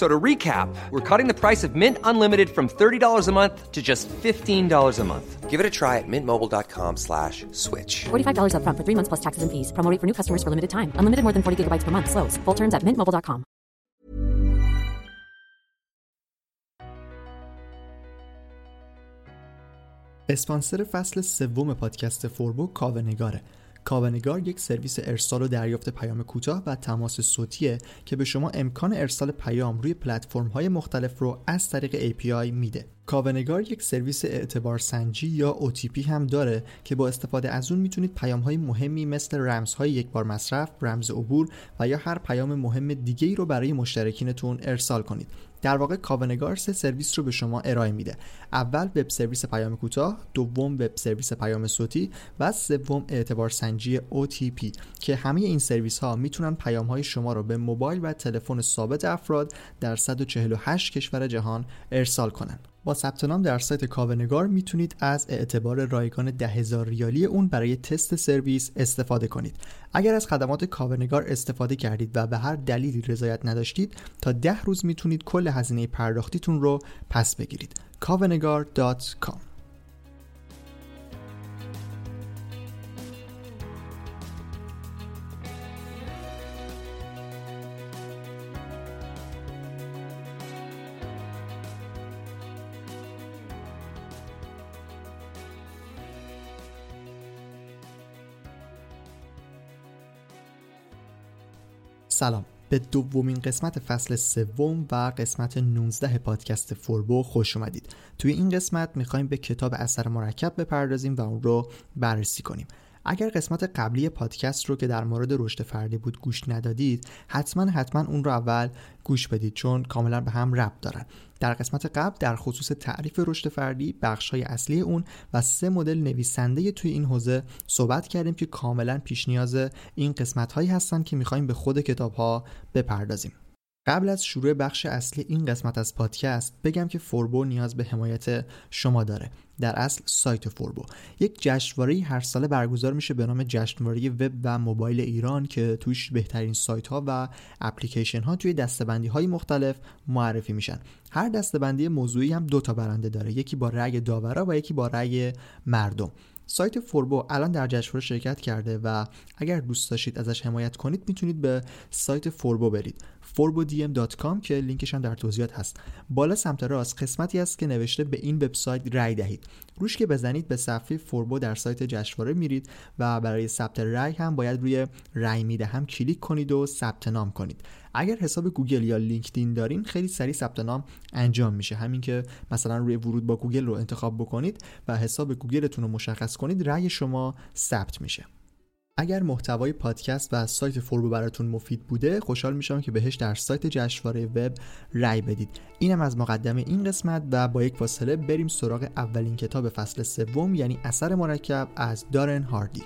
So to recap, we're cutting the price of Mint Unlimited from $30 a month to just $15 a month. Give it a try at mintmobile.com/switch. $45 up front for 3 months plus taxes and fees. Promo rate for new customers for limited time. Unlimited more than 40 gigabytes per month. Slows full terms at mintmobile.com. اسپانسر فصل سوم پادکست فوربو کاونگاره. کاونگار یک سرویس ارسال و دریافت پیام کوتاه و تماس صوتیه که به شما امکان ارسال پیام روی پلتفرم‌های مختلف رو از طریق API میده. کاونگار یک سرویس اعتبار سنجی یا OTP هم داره که با استفاده از اون میتونید پیام‌های مهمی مثل رمزهای یکبار مصرف، رمز عبور و یا هر پیام مهم دیگه‌ای رو برای مشترکینتون ارسال کنید. در واقع کاونگار سه سرویس رو به شما ارائه میده. اول وب سرویس پیام کوتاه، دوم وب سرویس پیام صوتی و سوم اعتبار سنجی OTP که همه این سرویس‌ها میتونن پیام‌های شما رو به موبایل و تلفن ثابت افراد در 148 کشور جهان ارسال کنن. با ثبت نام در سایت کاونگار میتونید از اعتبار رایگان 10,000 ریالی اون برای تست سرویس استفاده کنید. اگر از خدمات کاونگار استفاده کردید و به هر دلیلی رضایت نداشتید تا 10 روز میتونید کل هزینه پرداختیتون رو پس بگیرید. kavenegar.com. سلام، به دومین قسمت فصل سوم و قسمت 19 پادکست فوربو خوش اومدید. توی این قسمت میخوایم به کتاب اثر مرکب بپردازیم و اون رو بررسی کنیم. اگر قسمت قبلی پادکست رو که در مورد رشد فردی بود گوش ندادید، حتما اون رو اول گوش بدید چون کاملا به هم ربط دارن. در قسمت قبل در خصوص تعریف رشد فردی، بخش‌های اصلی اون و سه مدل نویسنده توی این حوزه صحبت کردیم که کاملا پیش نیاز این قسمت‌هایی هستن که می‌خوایم به خود کتاب‌ها بپردازیم. قبل از شروع بخش اصلی این قسمت از پادکست بگم که فوربو نیاز به حمایت شما داره. در اصل سایت فوربو یک جشنواره هر ساله برگزار میشه به نام جشنواره وب و موبایل ایران که توش بهترین سایت ها و اپلیکیشن ها توی دسته‌بندی های مختلف معرفی میشن. هر دسته‌بندی موضوعی هم 2 تا برنده داره، یکی با رأی داورا و یکی با رأی مردم. سایت فوربو الان در جشنواره شرکت کرده و اگر دوست داشتید ازش حمایت کنید میتونید به سایت فوربو برید. فوربودیم.com که لینکش هم در توضیحات هست. بالا سمت راست قسمتی است که نوشته به این وبسایت رای دهید. روش که بزنید به صفحه فوربو در سایت جشنواره میرید و برای ثبت رای هم باید روی رای میدهم کلیک کنید و ثبت نام کنید. اگر حساب گوگل یا لینکدین دارین خیلی سریع ثبت نام انجام میشه. همین که مثلا روی ورود با گوگل رو انتخاب بکنید و حساب گوگلتون رو مشخص کنید، رای شما ثبت میشه. اگر محتوای پادکست و سایت فوربو براتون مفید بوده، خوشحال میشم که بهش در سایت جشنواره وب رای بدید. اینم از مقدمه این قسمت و با یک فاصله بریم سراغ اولین کتاب فصل سوم یعنی اثر مرکب از دارن هاردی.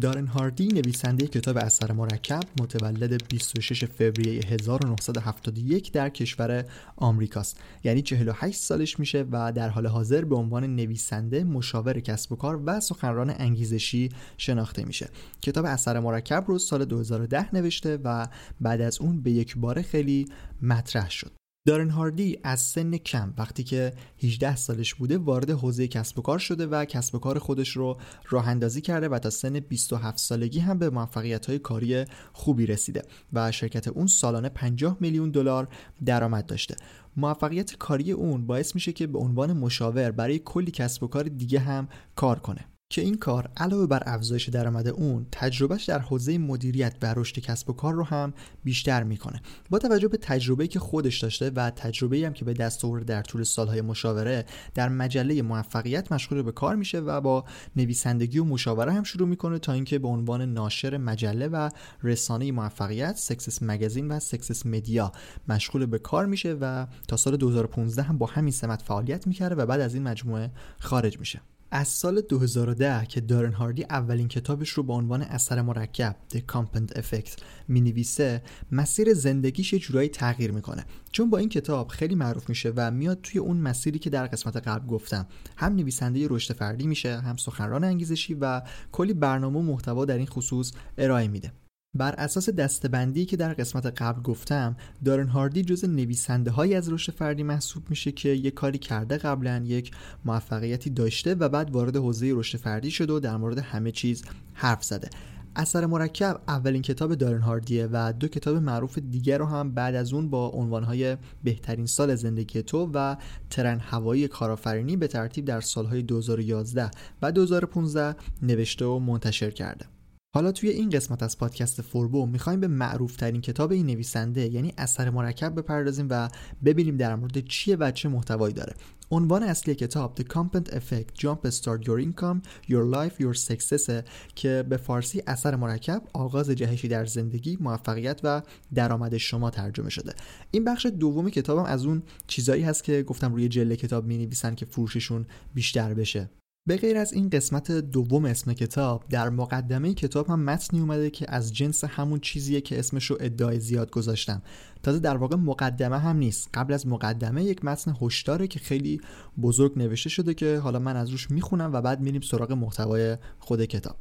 دارن هاردی نویسنده کتاب اثر مرکب متولد 26 فوریه 1971 در کشور آمریکاست، یعنی 48 سالش میشه و در حال حاضر به عنوان نویسنده، مشاور کسب و کار و سخنران انگیزشی شناخته میشه. کتاب اثر مرکب رو سال 2010 نوشته و بعد از اون به یک بار خیلی مطرح شد. دارن هاردی از سن کم وقتی که 18 سالش بوده وارد حوزه کسب و کار شده و کسب و کار خودش رو راه اندازی کرده و تا سن 27 سالگی هم به موفقیت‌های کاری خوبی رسیده و شرکت اون سالانه 50 میلیون دلار درآمد داشته. موفقیت کاری اون باعث میشه که به عنوان مشاور برای کلی کسب و کار دیگه هم کار کنه که این کار علاوه بر افزایش درآمد اون، تجربهش در حوزه مدیریت و رشد کسب و کار رو هم بیشتر میکنه. با توجه به تجربه‌ای که خودش داشته و تجربه‌ای هم که به دست آورده در طول سالهای مشاوره، در مجله موفقیت مشغول به کار میشه و با نویسندگی و مشاوره هم شروع میکنه تا اینکه به عنوان ناشر مجله و رسانه موفقیت، سکسس مگزین و سکسس مدیا مشغول به کار میشه و تا سال 2015 هم با همین سمت فعالیت میکنه و بعد از این مجموعه خارج میشه. از سال 2010 که دارن هاردی اولین کتابش رو با عنوان اثر مرکب The Compound Effect می‌نویسه، مسیر زندگیش یه جورایی تغییر میکنه، چون با این کتاب خیلی معروف میشه و میاد توی اون مسیری که در قسمت قبل گفتم، هم نویسنده رشد فردی میشه، هم سخنران انگیزشی و کلی برنامه و محتوا در این خصوص ارائه میده. بر اساس دسته‌بندی که در قسمت قبل گفتم، دارن هاردی جزو نویسنده‌هایی از رشد فردی محسوب میشه که یک کاری کرده قبلا، یک موفقیتی داشته و بعد وارد حوزه رشد فردی شده و در مورد همه چیز حرف زده. اثر مرکب اولین کتاب دارن هاردیه و دو کتاب معروف دیگر رو هم بعد از اون با عنوانهای بهترین سال زندگی تو و ترن هوایی کارآفرینی به ترتیب در سالهای 2011 و 2015 نوشته و منتشر کرده. حالا توی این قسمت از پادکست فوربو میخوایم به معروفترین کتاب این نویسنده یعنی اثر مرکب بپردازیم و ببینیم در مورد چیه و چه محتوایی داره. عنوان اصلی کتاب The Compound Effect Jump Start Your Income Your Life Your Success که به فارسی اثر مرکب آغاز جهشی در زندگی، موفقیت و درآمد شما ترجمه شده. این بخش دوم کتابم از اون چیزایی هست که گفتم روی جلد کتاب می‌نویسن که فروششون بیشتر بشه. به غیر از این قسمت دوم اسم کتاب، در مقدمه کتاب هم متنی اومده که از جنس همون چیزیه که اسمشو ادعای زیاد گذاشتم. تازه در واقع مقدمه هم نیست، قبل از مقدمه یک متن هشداره که خیلی بزرگ نوشته شده که حالا من از روش میخونم و بعد میریم سراغ محتوای خود کتاب.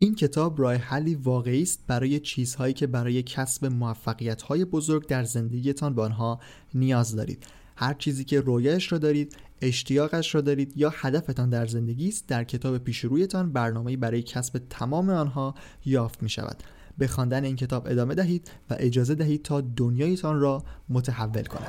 این کتاب راه حلی واقعی است برای چیزهایی که برای کسب موفقیت‌های بزرگ در زندگیتان به آنها نیاز دارید. هر چیزی که رویاش را دارید، اشتیاقش را دارید یا هدفتان در زندگی است، در کتاب پیش رویتان برنامه‌ای برای کسب تمام آنها یافت می‌شود. به خواندن این کتاب ادامه دهید و اجازه دهید تا دنیایتان را متحول کند.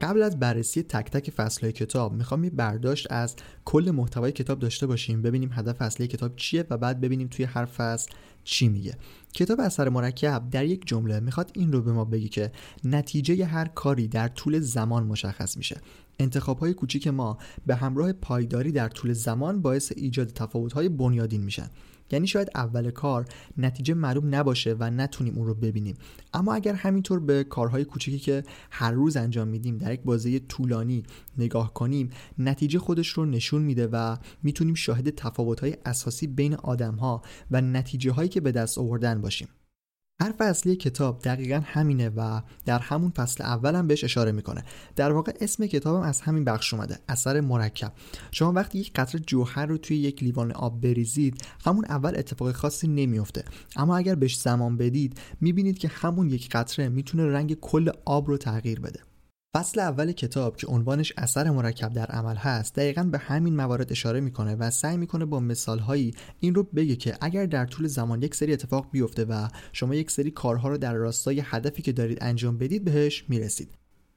قبل از بررسی تک تک فصل‌های کتاب میخوام یه برداشت از کل محتوای کتاب داشته باشیم، ببینیم هدف اصلی کتاب چیه و بعد ببینیم توی هر فصل چی میگه. کتاب اثر مرکب در یک جمله میخواد این رو به ما بگی که نتیجه هر کاری در طول زمان مشخص میشه. انتخاب‌های کوچیک ما به همراه پایداری در طول زمان باعث ایجاد تفاوت‌های بنیادین میشن. یعنی شاید اول کار نتیجه معلوم نباشه و نتونیم اون رو ببینیم، اما اگر همینطور به کارهای کوچیکی که هر روز انجام میدیم در یک بازه طولانی نگاه کنیم، نتیجه خودش رو نشون میده و میتونیم شاهد تفاوت‌های اساسی بین آدم‌ها و نتیجه‌هایی که به دست آوردن باشیم. حرف اصلی کتاب دقیقاً همینه و در همون فصل اولم بهش اشاره میکنه. در واقع اسم کتابم از همین بخش اومده، اثر مرکب. شما وقتی یک قطره جوهر رو توی یک لیوان آب بریزید، همون اول اتفاق خاصی نمیفته، اما اگر بهش زمان بدید میبینید که همون یک قطره میتونه رنگ کل آب رو تغییر بده. فصل اول کتاب که عنوانش اثر مرکب در عمل هست دقیقاً به همین موارد اشاره میکنه و سعی میکنه با مثالهایی این رو بگه که اگر در طول زمان یک سری اتفاق بیفته و شما یک سری کارها رو در راستای هدفی که دارید انجام بدید بهش میرسید.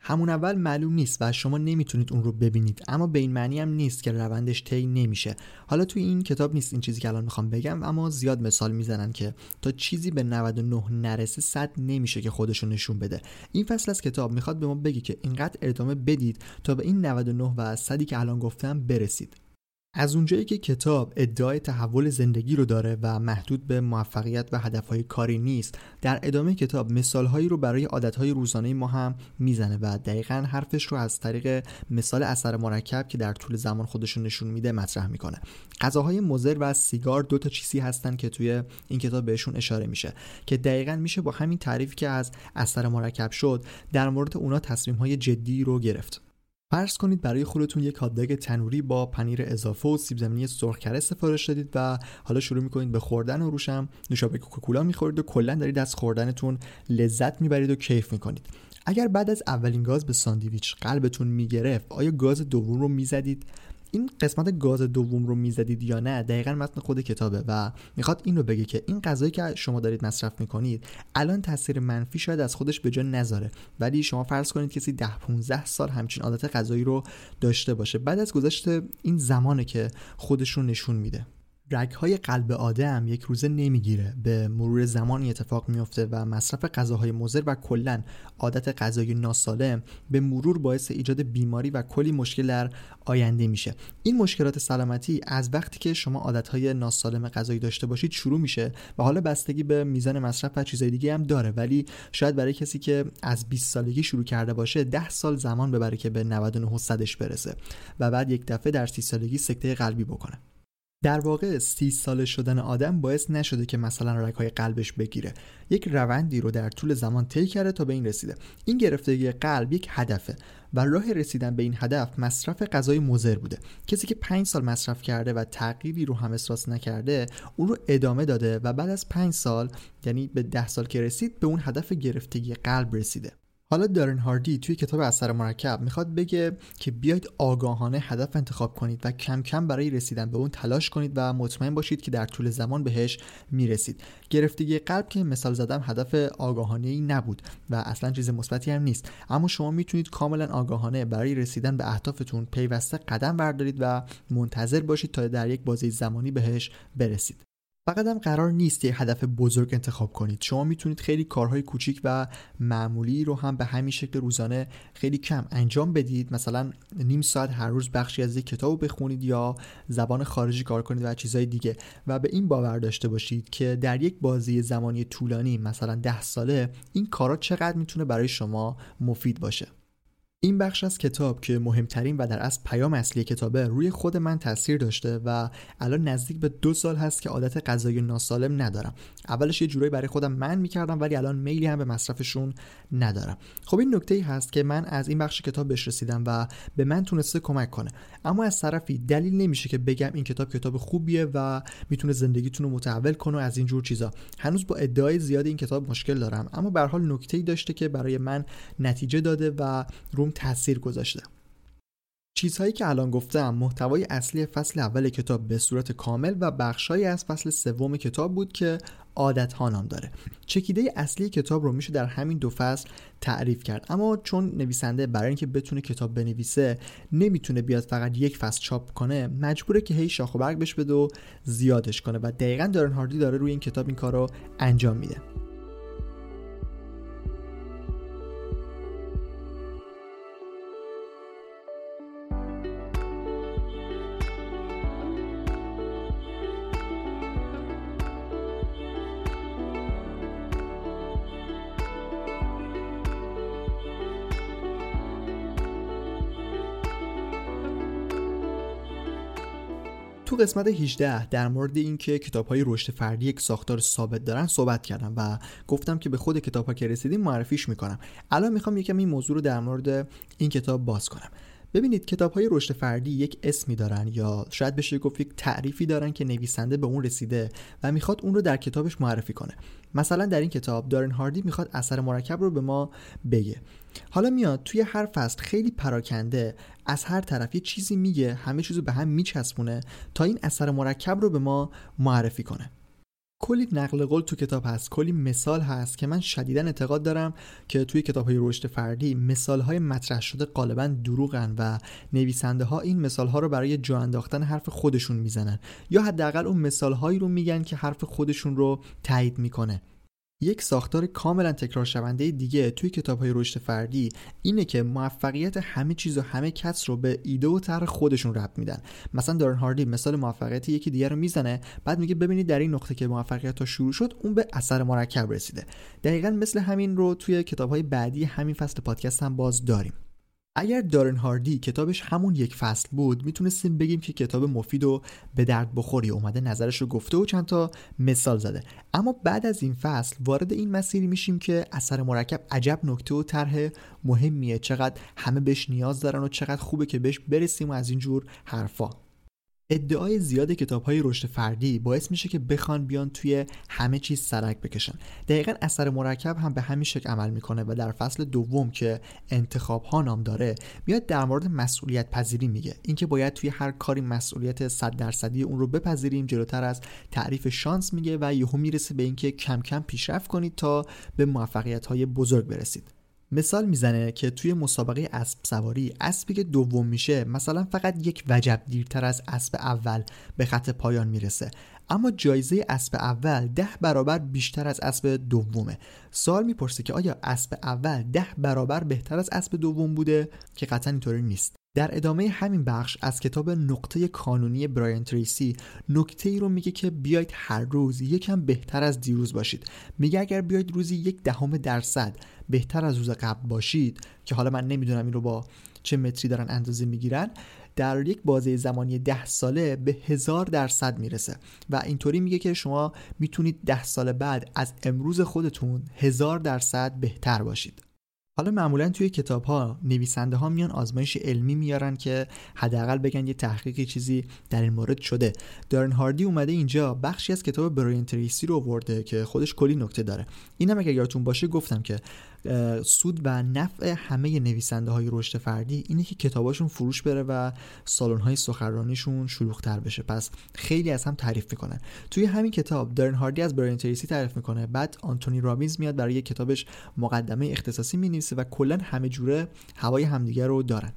همون اول معلوم نیست و شما نمیتونید اون رو ببینید، اما به این معنی هم نیست که روندش طی نمیشه. حالا توی این کتاب نیست این چیزی که الان میخوام بگم، اما زیاد مثال میزنن که تا چیزی به 99 نرسه 100 نمیشه که خودشو نشون بده. این فصل از کتاب میخواد به ما بگه که اینقدر ادامه بدید تا به این 99 و 100 که الان گفتم برسید. از اونجایی که کتاب ادعای تحول زندگی رو داره و محدود به موفقیت و هدفهای کاری نیست، در ادامه کتاب مثالهایی رو برای عادتهای روزانه ما هم میزنه و دقیقاً حرفش رو از طریق مثال اثر مرکب که در طول زمان خودش رو نشون میده مطرح میکنه. غذاهای مضر و سیگار دو تا چیزی هستن که توی این کتاب بهشون اشاره میشه که دقیقاً میشه با همین تعریفی که از اثر مرکب شد در مورد اونها تصمیم‌های جدی رو گرفت. فرض کنید برای خودتون یک هات‌داگ تنوری با پنیر اضافه و سیب زمینی سرخ‌کره سفارش دادید و حالا شروع می‌کنید به خوردن و روشم نوشابه کوکاکولا می‌خورید و کلاً دارید از خوردنتون لذت می‌برید و کیف می‌کنید. اگر بعد از اولین گاز به ساندویچ قلبتون می‌گرفت، آیا گاز دوم رو می‌زدید؟ این قسمت گاز دوم رو می‌زدید یا نه دقیقاً متن خود کتابه و می‌خواد این رو بگه که این غذایی که شما دارید مصرف می‌کنید الان تاثیر منفی شاید از خودش به جا نذاره، ولی شما فرض کنید کسی 10-15 سال همچین عادت غذایی رو داشته باشه، بعد از گذشت این زمانه که خودش رو نشون میده. رگ‌های قلب آدم یک روزه نمیگیره، به مرور زمان اتفاق میفته و مصرف غذاهای مضر و کلاً عادت غذایی ناسالم به مرور باعث ایجاد بیماری و کلی مشکل در آینده میشه. این مشکلات سلامتی از وقتی که شما عادتهای ناسالم غذایی داشته باشید شروع میشه و حالا بستگی به میزان مصرف و چیزهای دیگه هم داره، ولی شاید برای کسی که از 20 سالگی شروع کرده باشه 10 سال زمان ببره که به 99% برسه و بعد یک دفعه در 30 سالگی سکته قلبی بکنه. در واقع 30 ساله شدن آدم باعث نشده که مثلا رگ‌های قلبش بگیره، یک روندی رو در طول زمان طی کرده تا به این رسیده. این گرفتگی قلب یک هدفه و راه رسیدن به این هدف مصرف غذای مضر بوده. کسی که 5 سال مصرف کرده و تغییری رو هم احساس نکرده، اون رو ادامه داده و بعد از 5 سال یعنی به 10 سال که رسید به اون هدف گرفتگی قلب رسیده. حالا دارن هاردی توی کتاب اثر مرکب میخواد بگه که بیاید آگاهانه هدف انتخاب کنید و کم کم برای رسیدن به اون تلاش کنید و مطمئن باشید که در طول زمان بهش میرسید. گرفتگی قلب که مثال زدم هدف آگاهانه‌ای نبود و اصلا چیز مثبتی هم نیست، اما شما میتونید کاملا آگاهانه برای رسیدن به اهدافتون پیوسته قدم بردارید و منتظر باشید تا در یک بازه زمانی بهش برسید. فقط هم قرار نیست یک هدف بزرگ انتخاب کنید، شما میتونید خیلی کارهای کوچیک و معمولی رو هم به همین شکل روزانه خیلی کم انجام بدید، مثلا نیم ساعت هر روز بخشی از یک کتاب رو بخونید یا زبان خارجی کار کنید و چیزهای دیگه، و به این باور داشته باشید که در یک بازه زمانی طولانی مثلا 10 ساله این کارا چقدر میتونه برای شما مفید باشه. این بخش از کتاب که مهمترین و در اصل پیام اصلی کتابه روی خود من تاثیر داشته و الان نزدیک به 2 سال هست که عادت غذایی ناسالم ندارم. اولش یه جورایی برای خودم من میکردم، ولی الان میلی هم به مصرفشون ندارم. خب این نکته‌ای هست که من از این بخش کتاب بهش رسیدم و به من تونسته کمک کنه، اما از طرفی دلیل نمیشه که بگم این کتاب خوبیه و میتونه زندگیتون رو متحول کنه از این جور چیزا. هنوز با ادعای زیاد این کتاب مشکل دارم، اما به هر حال نکته‌ای داشته که برای من نتیجه داده و تأثیر گذاشته. چیزهایی که الان گفتم محتوای اصلی فصل اول کتاب به صورت کامل و بخشهایی از فصل سوم کتاب بود که عادت ها نام داره. چکیده اصلی کتاب رو میشه در همین 2 فصل تعریف کرد، اما چون نویسنده برای اینکه بتونه کتاب بنویسه نمیتونه بیاد فقط یک فصل چاپ کنه، مجبوره که هی شاخ و برگ بهش بده و زیادش کنه و دقیقاً دارن هاردی داره روی این کتاب این کارو انجام میده. تو قسمت 18 در مورد اینکه کتاب‌های رشد فردی یک ساختار ثابت دارن صحبت کردم و گفتم که به خود کتاب‌ها که رسیدیم معرفیش می‌کنم. الان می‌خوام یکم این موضوع رو در مورد این کتاب باز کنم. ببینید، کتاب‌های رشد فردی یک اسمی دارن یا شاید بشه گفت یک تعریفی دارن که نویسنده به اون رسیده و میخواد اون رو در کتابش معرفی کنه. مثلا در این کتاب دارن هاردی میخواد اثر مرکب رو به ما بگه. حالا میاد توی هر فصل خیلی پراکنده از هر طرف یه چیزی میگه، همه چیزو به هم میچسبونه تا این اثر مرکب رو به ما معرفی کنه. کلی نقل قول تو کتاب هست، کلی مثال هست که من شدیداً اعتقاد دارم که توی کتاب‌های رشد فردی مثال‌های مطرح شده غالباً دروغن و نویسنده‌ها این مثال‌ها رو برای جا انداختن حرف خودشون میزنن یا حداقل اون مثال‌هایی رو میگن که حرف خودشون رو تایید میکنه. یک ساختار کاملا تکرار شونده دیگه توی کتاب‌های رشد فردی اینه که موفقیت همه چیز و همه کس رو به ایده و طرح خودشون ربط میدن. مثلا دارن هاردی مثال موفقیت یکی دیگه رو میزنه، بعد میگه ببینید در این نقطه که موفقیت‌ها شروع شد اون به اثر مرکب رسیده. دقیقاً مثل همین رو توی کتاب‌های بعدی همین فصل پادکست هم باز داریم. اگر دارن هاردی کتابش همون یک فصل بود میتونستیم بگیم که کتاب مفید و به درد بخوری، اومده نظرش رو گفته و چند تا مثال زده. اما بعد از این فصل وارد این مسیری میشیم که اثر مرکب عجب نکته و طرح مهمیه، چقدر همه بهش نیاز دارن و چقدر خوبه که بهش برسیم و از اینجور حرفا. ادعای زیاد کتاب‌های رشد فردی باعث میشه که بخوان بیان توی همه چیز سرک بکشن. دقیقاً اثر مرکب هم به همین شکل عمل میکنه و در فصل دوم که انتخاب‌ها نام داره میاد در مورد مسئولیت پذیری میگه، اینکه باید توی هر کاری مسئولیت 100% اون رو بپذیریم. جلوتر از تعریف شانس میگه و یهو میرسه به اینکه کم کم پیشرفت کنید تا به موفقیت‌های بزرگ برسید. مثال میزنه که توی مسابقه اسب سواری اسبی که دوم میشه مثلا فقط یک وجب دیرتر از اسب اول به خط پایان میرسه، اما جایزه اسب اول 10 برابر بیشتر از اسب دومه. سوال میپرسه که آیا اسب اول 10 برابر بهتر از اسب دوم بوده؟ که قطعا اینطوری نیست. در ادامه همین بخش از کتاب نقطه کانونی برایان تریسی نکته‌ای رو میگه که بیاید هر روز یکم بهتر از دیروز باشید. میگه اگر بیاید روزی 0.1% بهتر از روز قبل باشید، که حالا من نمیدونم این رو با چه متری دارن اندازه میگیرن، در یک بازه زمانی 10 ساله به 1000% میرسه و اینطوری میگه که شما میتونید 10 سال بعد از امروز خودتون 1000% بهتر باشید. حالا معمولا توی کتاب‌ها نویسنده‌ها میان آزمایش علمی میارن که حداقل بگن یه تحقیقی چیزی در این مورد شده. دارن هاردی اومده اینجا بخشی از کتاب برایان تریسی رو آورده که خودش کلی نکته داره. اینم اگه یادتون باشه گفتم که سود و نفع همه نویسنده‌های رشد فردی اینه که کتاباشون فروش بره و سالن‌های سخنرانیشون شلوغ‌تر بشه، پس خیلی از هم تعریف می‌کنن. توی همین کتاب دارن هاردی از برایان تریسی تعریف می‌کنه، بعد آنتونی رابینز میاد برای کتابش مقدمه اختصاصی می‌نویسه و کلا همه جوره هوای همدیگه رو دارن.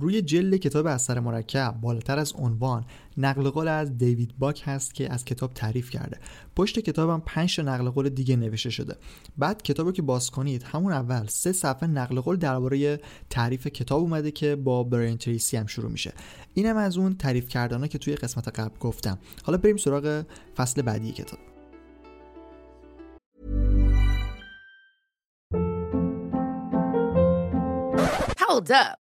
روی جلد کتاب اثر مرکب بالاتر از عنوان نقل قول از دیوید باک هست که از کتاب تعریف کرده. پشت کتابم 5 نقل قول دیگه نوشته شده. بعد کتابو که باز کنید همون اول 3 صفحه نقل قول درباره تعریف کتاب اومده که با برایان تریسی هم شروع میشه. اینم از اون تعریف کردنا که توی قسمت قبل گفتم. حالا بریم سراغ فصل بعدی کتاب. Hold up.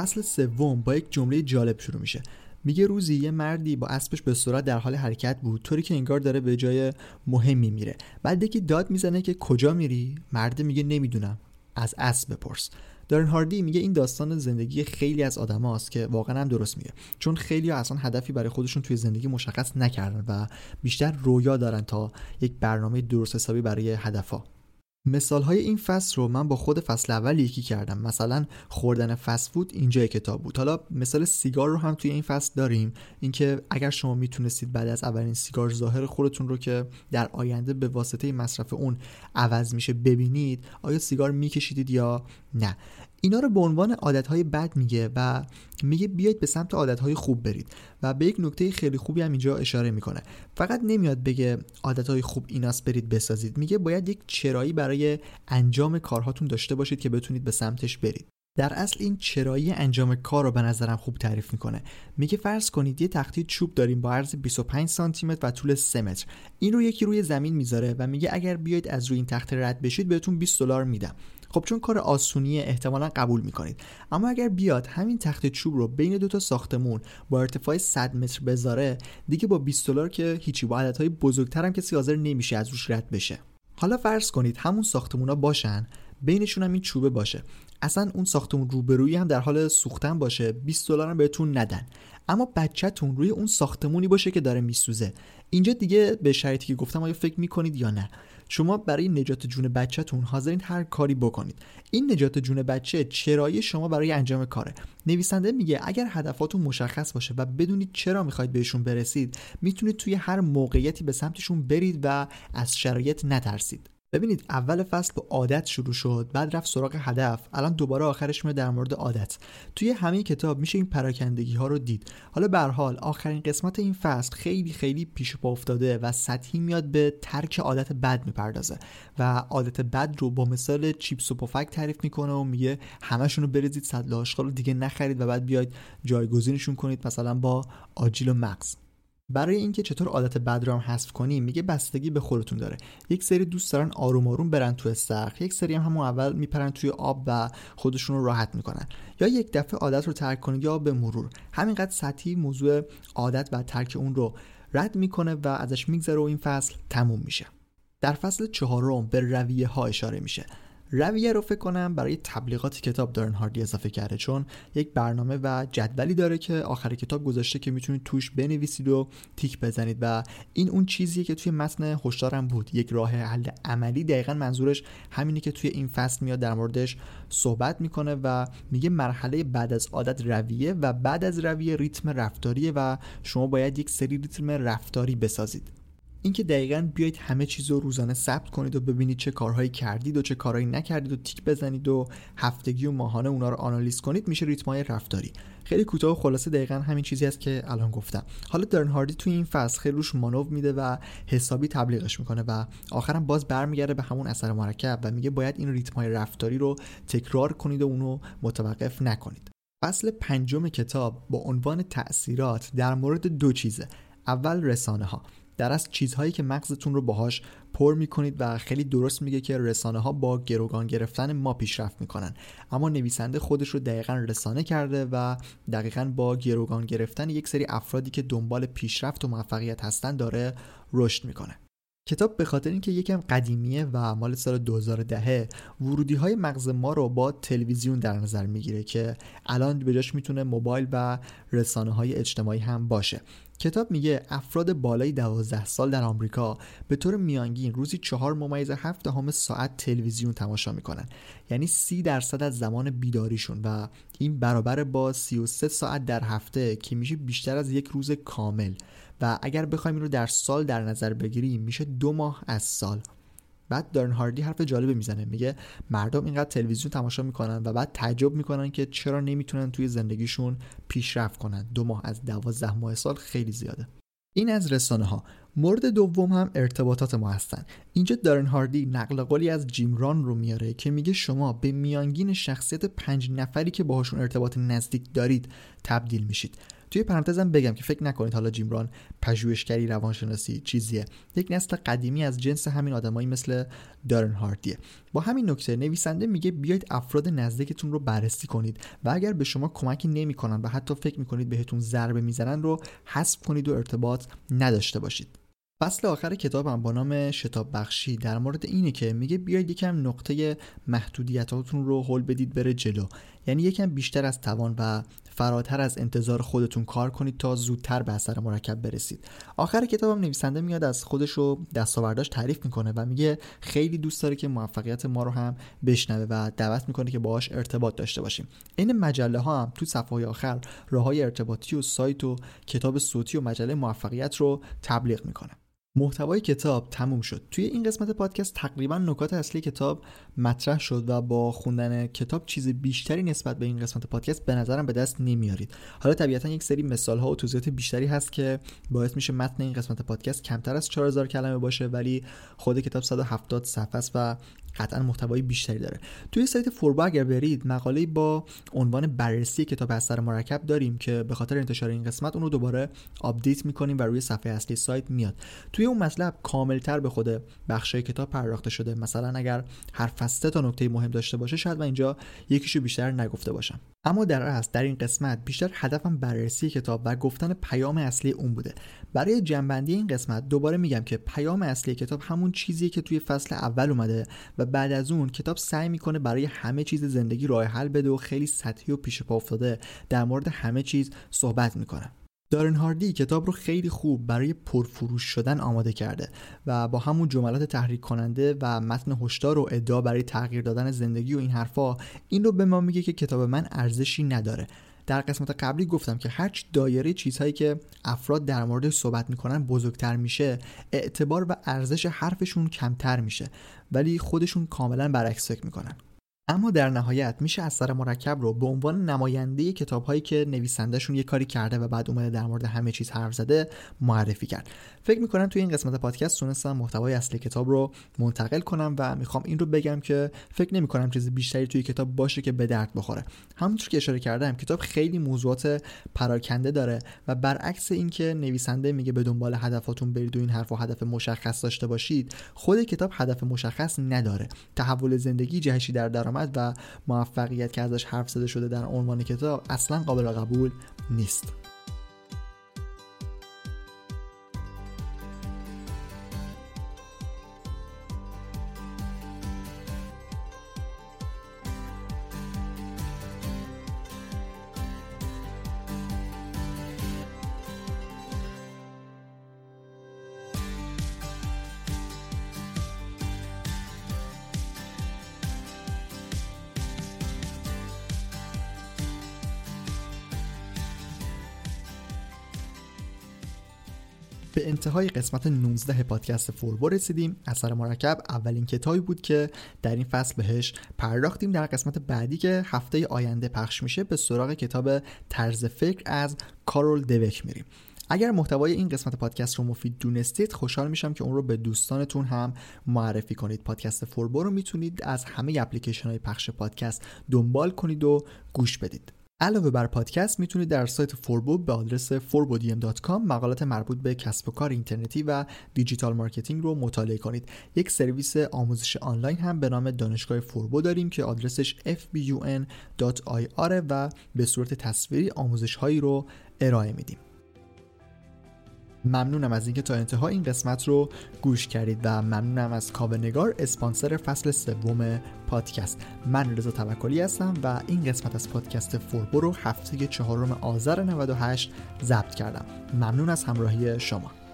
فصل سوم با یک جمله جالب شروع میشه. میگه روزی یه مردی با اسبش به سرعت در حال حرکت بود، طوری که انگار داره به جای مهمی میره. بعد یکی داد میزنه که کجا میری؟ مرد میگه نمیدونم، از اسب بپرس. دارن هاردی میگه این داستان زندگی خیلی از آدماست که واقعا هم درست میگه، چون خیلی ها اصلا هدفی برای خودشون توی زندگی مشخص نکردن و بیشتر رویا دارن تا یک برنامه درست حسابی برای هدفها. مثال‌های این فصل رو من با خود فصل اول یکی کردم، مثلا خوردن فست فود اینجا کتاب بود. حالا مثال سیگار رو هم توی این فصل داریم، اینکه اگر شما میتونستید بعد از اولین سیگار ظاهر خودتون رو که در آینده به واسطه مصرف اون عوض میشه ببینید، آیا سیگار میکشیدید یا نه. اینا رو به عنوان عادت‌های بد میگه و میگه بیایید به سمت عادت‌های خوب برید و به یک نکته خیلی خوبی هم اینجا اشاره میکنه. فقط نمیاد بگه عادت‌های خوب ایناست برید بسازید، میگه باید یک چرایی برای انجام کارهاتون داشته باشید که بتونید به سمتش برید. در اصل این چرایی انجام کار رو به نظرم خوب تعریف میکنه. میگه فرض کنید یه تخته چوب داریم با عرض 25 سانتی متر و طول 3 متر. این رو یکی روی زمین میذاره و میگه اگر بیایید از روی این تخته رد بشید بهتون $20 میدم. خب چون کار آسونیه احتمالاً قبول میکنید، اما اگر بیاد همین تخت چوب رو بین دو تا ساختمون با ارتفاع 100 متر بذاره، دیگه با $20 که هیچی، با عددهای بزرگترم کسی حاضر نمیشه از روش رد بشه. حالا فرض کنید همون ساختمونا باشن، بینشون هم این چوبه باشه، اصلا اون ساختمون روبرویی هم در حال سوختن باشه، $20 هم بهتون ندن، اما بچه‌تون روی اون ساختمونی باشه که داره میسوزه. اینجا دیگه به شرطی که گفتم آیا فکر میکنید یا نه. شما برای نجات جون بچه‌تون حاضرین هر کاری بکنید. این نجات جون بچه چرایی شما برای انجام کاره. نویسنده میگه اگر هدفاتون مشخص باشه و بدونید چرا میخواید بهشون برسید، میتونید توی هر موقعیتی به سمتشون برید و از شرایط نترسید. ببینید اول فصل با عادت شروع شد، بعد رفت سراغ هدف، الان دوباره آخرش میاد در مورد عادت. توی همه کتاب میشه این پراکندگی ها رو دید. حالا به هر حال آخرین قسمت این فصل خیلی پیش پا افتاده و سطحی میاد به ترک عادت بد میپردازه و عادت بد رو با مثال چیپس و پفک تعریف میکنه و میگه همشون رو بریزید سطل آشغال رو دیگه نخرید و بعد بیاید جایگزینشون کنید مثلا با آجیل و مغز. برای اینکه چطور عادت بد رو هم حذف کنیم میگه بستگی به خودتون داره. یک سری دوست دارن آروم آروم برن توی استخر، یک سری هم همون اول میپرن توی آب و خودشون رو راحت میکنن، یا یک دفعه عادت رو ترک کنید یا به مرور. همینقدر سطحی موضوع عادت و ترک اون رو رد میکنه و ازش میگذره و این فصل تموم میشه. در فصل چهارم به رویه ها اشاره میشه. رویه رو فکر کنم برای تبلیغات کتاب دارن هاردی اضافه کرده، چون یک برنامه و جدولی داره که آخر کتاب گذاشته که میتونید توش بنویسید و تیک بزنید و این اون چیزیه که توی متن هشدارم بود، یک راه حل عملی. دقیقاً منظورش همینه که توی این فصل میاد در موردش صحبت میکنه و میگه مرحله بعد از عادت رویه و بعد از رویه ریتم رفتاریه و شما باید یک سری ریتم رفتاری بسازید. اینکه دقیقاً بیایید همه چیز رو روزانه ثبت کنید و ببینید چه کارهایی کردید و چه کارهایی نکردید و تیک بزنید و هفتگی و ماهانه اونا رو آنالیز کنید، میشه ریتم‌های رفتاری. خیلی کوتاه و خلاصه دقیقاً همین چیزی است که الان گفتم. حالا دارن هاردی توی این فصل خیلی روش مانور میده و حسابی تبلیغش میکنه و آخرام باز برمیگرده به همون اثر مرکب و میگه باید این ریتم‌های رفتاری رو تکرار کنید و اونو متوقف نکنید. فصل پنجم کتاب با عنوان تأثیرات در مورد دو چیزه. اول رسانه‌ها، در از چیزهایی که مغزتون رو باهاش پر میکنید و خیلی درست میگه که رسانه ها با گروگان گرفتن ما پیشرفت میکنن، اما نویسنده خودش رو دقیقاً رسانه کرده و دقیقاً با گروگان گرفتن یک سری افرادی که دنبال پیشرفت و موفقیت هستن داره رشد میکنه. کتاب به خاطر اینکه یکم قدیمیه و مال سال 2010 ورودی‌های مغز ما رو با تلویزیون در نظر میگیره که الان به جاش میتونه موبایل و رسانه‌های اجتماعی هم باشه. کتاب میگه افراد بالای 12 سال در آمریکا به طور میانگین روزی 4.7 ساعت تلویزیون تماشا میکنن، یعنی 30% از زمان بیداریشون، و این برابر با 33 ساعت در هفته که میشه بیشتر از یک روز کامل، و اگر بخوایم این رو در سال در نظر بگیریم میشه 2 ماه از سال. بعد دارن هاردی حرف جالبی میزنه، میگه مردم اینقدر تلویزیون تماشا میکنن و بعد تعجب میکنن که چرا نمیتونن توی زندگیشون پیشرفت کنن. 2 ماه از 12 ماه سال خیلی زیاده. این از رسانه ها. مورد دوم هم ارتباطات ما هستن. اینجا دارن هاردی نقل قولی از جیم ران رو میاره که میگه شما به میانگین شخصیت 5 نفری که باهاشون ارتباط نزدیک دارید تبدیل میشید. توی پرانتزم بگم که فکر نکنید حالا جیم ران پژوهشگری روانشناسی چیزیه، یک نسل قدیمی از جنس همین آدمایی مثل دارن هاردیه. با همین نکته نویسنده میگه بیاید افراد نزدیکتون رو بررسی کنید و اگر به شما کمکی نمیکنن و حتی فکر میکنید بهتون ضربه میزنن رو حذف کنید و ارتباط نداشته باشید. فصل آخر کتابم با نام شتاب بخشی در مورد اینه که میگه بیاید یکم نقطه محدودیتاتون رو هول بدید بره جلو، یعنی یکم بیشتر از توان و فراتر از انتظار خودتون کار کنید تا زودتر به اثر مرکب برسید. آخر کتابم نویسنده میاد از خودش و دستاورداش تعریف میکنه و میگه خیلی دوست داره که موفقیت ما رو هم بشنوه و دعوت میکنه که باهاش ارتباط داشته باشیم. این مجله ها هم تو صفحه‌های آخر راههای ارتباطی و سایت و کتاب صوتی و مجله موفقیت رو تبلیغ میکنه. محتوای کتاب تموم شد. توی این قسمت پادکست تقریبا نکات اصلی کتاب مطرح شد و با خوندن کتاب چیز بیشتری نسبت به این قسمت پادکست به نظرم به دست نمیارید. حالا طبیعتا یک سری مثال‌ها و توضیحات بیشتری هست که باعث میشه متن این قسمت پادکست کمتر از 4000 کلمه باشه، ولی خود کتاب 170 صفحه است و قطعا محتوای بیشتری داره. توی سایت فوربو اگر برید مقاله با عنوان بررسی کتاب اثر مرکب داریم که به خاطر انتشار این قسمت اون رو دوباره آپدیت می‌کنیم و روی صفحه اصلی سایت میاد. توی اون مطلب کامل‌تر به خود بخشای کتاب پرداخته شده. مثلا اگر هر فصل 3 تا نکته مهم داشته باشه شاید من اینجا یکیشو بیشتر نگفته باشم. اما در اصل در این قسمت بیشتر هدفم بررسی کتاب و گفتن پیام اصلی اون بوده. برای جنبندی این قسمت دوباره میگم که پیام اصلی کتاب همون چیزیه که توی فصل اول اومده و بعد از اون کتاب سعی میکنه برای همه چیز زندگی راه حل بده و خیلی سطحی و پیش پا افتاده در مورد همه چیز صحبت میکنه. دارن هاردی کتاب رو خیلی خوب برای پرفروش شدن آماده کرده و با همون جملات تحریک کننده و متن هشدار و ادعا برای تغییر دادن زندگی و این حرفا این رو به ما میگه که کتاب من ارزشی نداره. در قسمت قبلی گفتم که هرچی دایره چیزهایی که افراد در موردش صحبت میکنن بزرگتر میشه اعتبار و ارزش حرفشون کمتر میشه، ولی خودشون کاملا برعکس فکر میکنن. اما در نهایت میشه اثر مرکب رو به عنوان نماینده کتاب‌هایی که نویسنده‌شون یه کاری کرده و بعد اومده در مورد همه چیز حرف زده معرفی کرد. فکر می‌کنم توی این قسمت پادکست تونستم محتوای اصلی کتاب رو منتقل کنم و میخوام این رو بگم که فکر نمی‌کنم چیز بیشتری توی کتاب باشه که به درد بخوره. همونطور که اشاره کردم کتاب خیلی موضوعات پراکنده داره و برعکس این که نویسنده میگه به دنبال هدفاتون برید و این حرفو هدف مشخص داشته باشید، خود کتاب هدف مشخص نداره. تحول زندگی، جهشی در درآمد و موفقیت که ازش حرف زده شده در عنوان کتاب اصلا قابل قبول نیست. به انتهای قسمت 19 پادکست فوربو رسیدیم. اثر مرکب اولین کتابی بود که در این فصل بهش پرداختیم. در قسمت بعدی که هفته آینده پخش میشه به سراغ کتاب طرز فکر از کارول دوک میریم. اگر محتوای این قسمت پادکست رو مفید دونستید خوشحال میشم که اون رو به دوستانتون هم معرفی کنید. پادکست فوربو رو میتونید از همه اپلیکیشن‌های پخش پادکست دنبال کنید و گوش بدید. علاوه بر پادکست میتونید در سایت فوربو به آدرس فوربودیم.com مقالات مربوط به کسب و کار اینترنتی و دیجیتال مارکتینگ رو مطالعه کنید. یک سرویس آموزش آنلاین هم به نام دانشگاه فوربو داریم که آدرسش fbun.ir و به صورت تصویری آموزش‌هایی رو ارائه میدیم. ممنونم از اینکه تا انتها این قسمت رو گوش کردید و ممنونم از کاونگار اسپانسر فصل سوم پادکست. من رضا توکلی هستم و این قسمت از پادکست فوربو رو هفته 4 آذر 98 ضبط کردم. ممنون از همراهی شما.